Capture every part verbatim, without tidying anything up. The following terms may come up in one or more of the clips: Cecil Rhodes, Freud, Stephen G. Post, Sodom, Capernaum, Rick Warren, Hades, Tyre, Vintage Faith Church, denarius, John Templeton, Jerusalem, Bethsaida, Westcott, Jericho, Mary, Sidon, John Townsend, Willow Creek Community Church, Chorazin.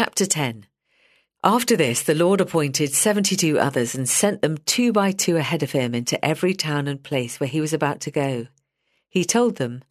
Chapter ten. After this, the Lord appointed seventy-two others and sent them two by two ahead of him into every town and place where he was about to go. He told them,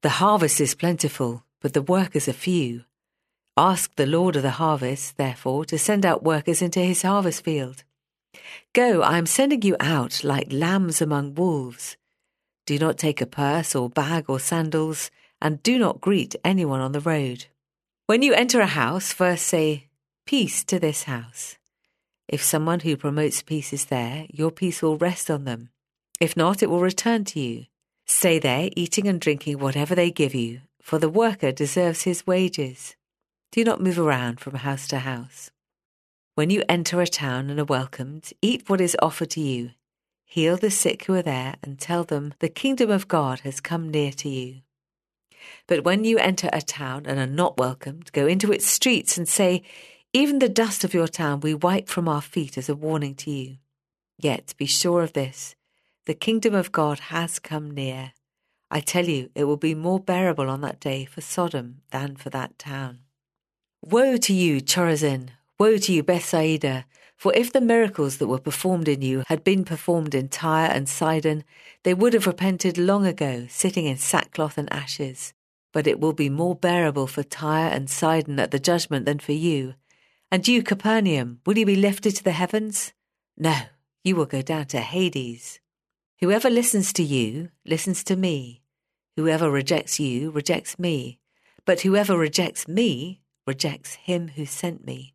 "The harvest is plentiful, but the workers are few. Ask the Lord of the harvest, therefore, to send out workers into his harvest field. Go, I am sending you out like lambs among wolves. Do not take a purse or bag or sandals, and do not greet anyone on the road. When you enter a house, first say, 'Peace to this house.' If someone who promotes peace is there, your peace will rest on them. If not, it will return to you. Stay there, eating and drinking whatever they give you, for the worker deserves his wages. Do not move around from house to house. When you enter a town and are welcomed, eat what is offered to you. Heal the sick who are there and tell them the kingdom of God has come near to you. But when you enter a town and are not welcomed, go into its streets and say, 'Even the dust of your town we wipe from our feet as a warning to you.' Yet be sure of this, the kingdom of God has come near. I tell you, it will be more bearable on that day for Sodom than for that town. Woe to you, Chorazin! Woe to you, Bethsaida! For if the miracles that were performed in you had been performed in Tyre and Sidon, they would have repented long ago, sitting in sackcloth and ashes. But it will be more bearable for Tyre and Sidon at the judgment than for you. And you, Capernaum, will you be lifted to the heavens? No, you will go down to Hades. Whoever listens to you, listens to me. Whoever rejects you, rejects me. But whoever rejects me, rejects him who sent me."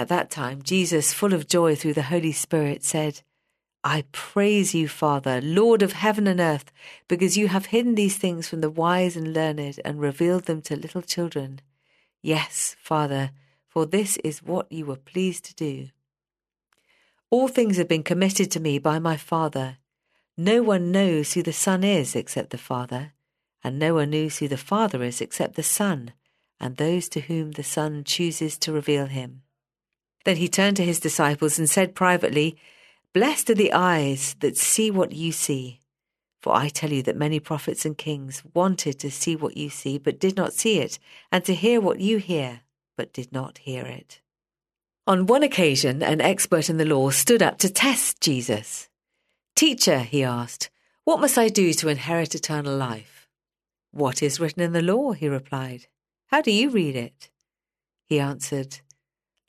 At that time, Jesus, full of joy through the Holy Spirit, said, "I praise you, Father, Lord of heaven and earth, because you have hidden these things from the wise and learned and revealed them to little children. Yes, Father, for this is what you were pleased to do. All things have been committed to me by my Father. No one knows who the Son is except the Father, and no one knows who the Father is except the Son, and those to whom the Son chooses to reveal him." Then he turned to his disciples and said privately, "Blessed are the eyes that see what you see. For I tell you that many prophets and kings wanted to see what you see, but did not see it, and to hear what you hear, but did not hear it." On one occasion, an expert in the law stood up to test Jesus. "Teacher," he asked, "what must I do to inherit eternal life?" "What is written in the law?" he replied. "How do you read it?" He answered,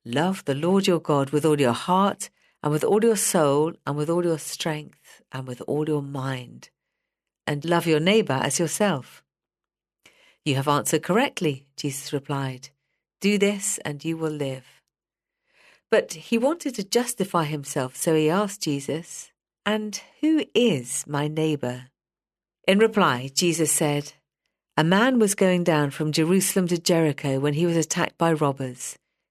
"Love the Lord your God with all your heart and with all your soul and with all your strength and with all your mind, and love your neighbour as yourself." "You have answered correctly," Jesus replied. "Do this and you will live." But he wanted to justify himself, so he asked Jesus, "And who is my neighbour?" In reply, Jesus said, "A man was going down from Jerusalem to Jericho when he was attacked by robbers.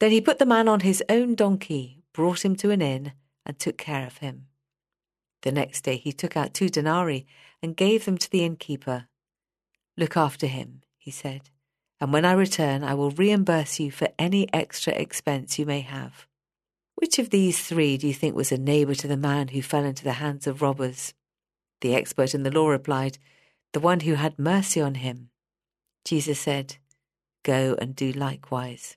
Then he put the man on his own donkey, brought him to an inn, and took care of him. The next day he took out two denarii and gave them to the innkeeper. 'Look after him,' he said, 'and when I return I will reimburse you for any extra expense you may have.' Which of these three do you think was a neighbour to the man who fell into the hands of robbers?" The expert in the law replied, "The one who had mercy on him." Jesus said, "Go and do likewise."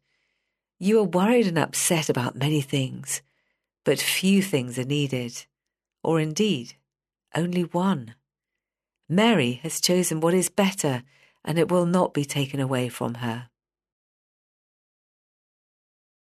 you are worried and upset about many things, but few things are needed, or indeed, only one. Mary has chosen what is better, and it will not be taken away from her.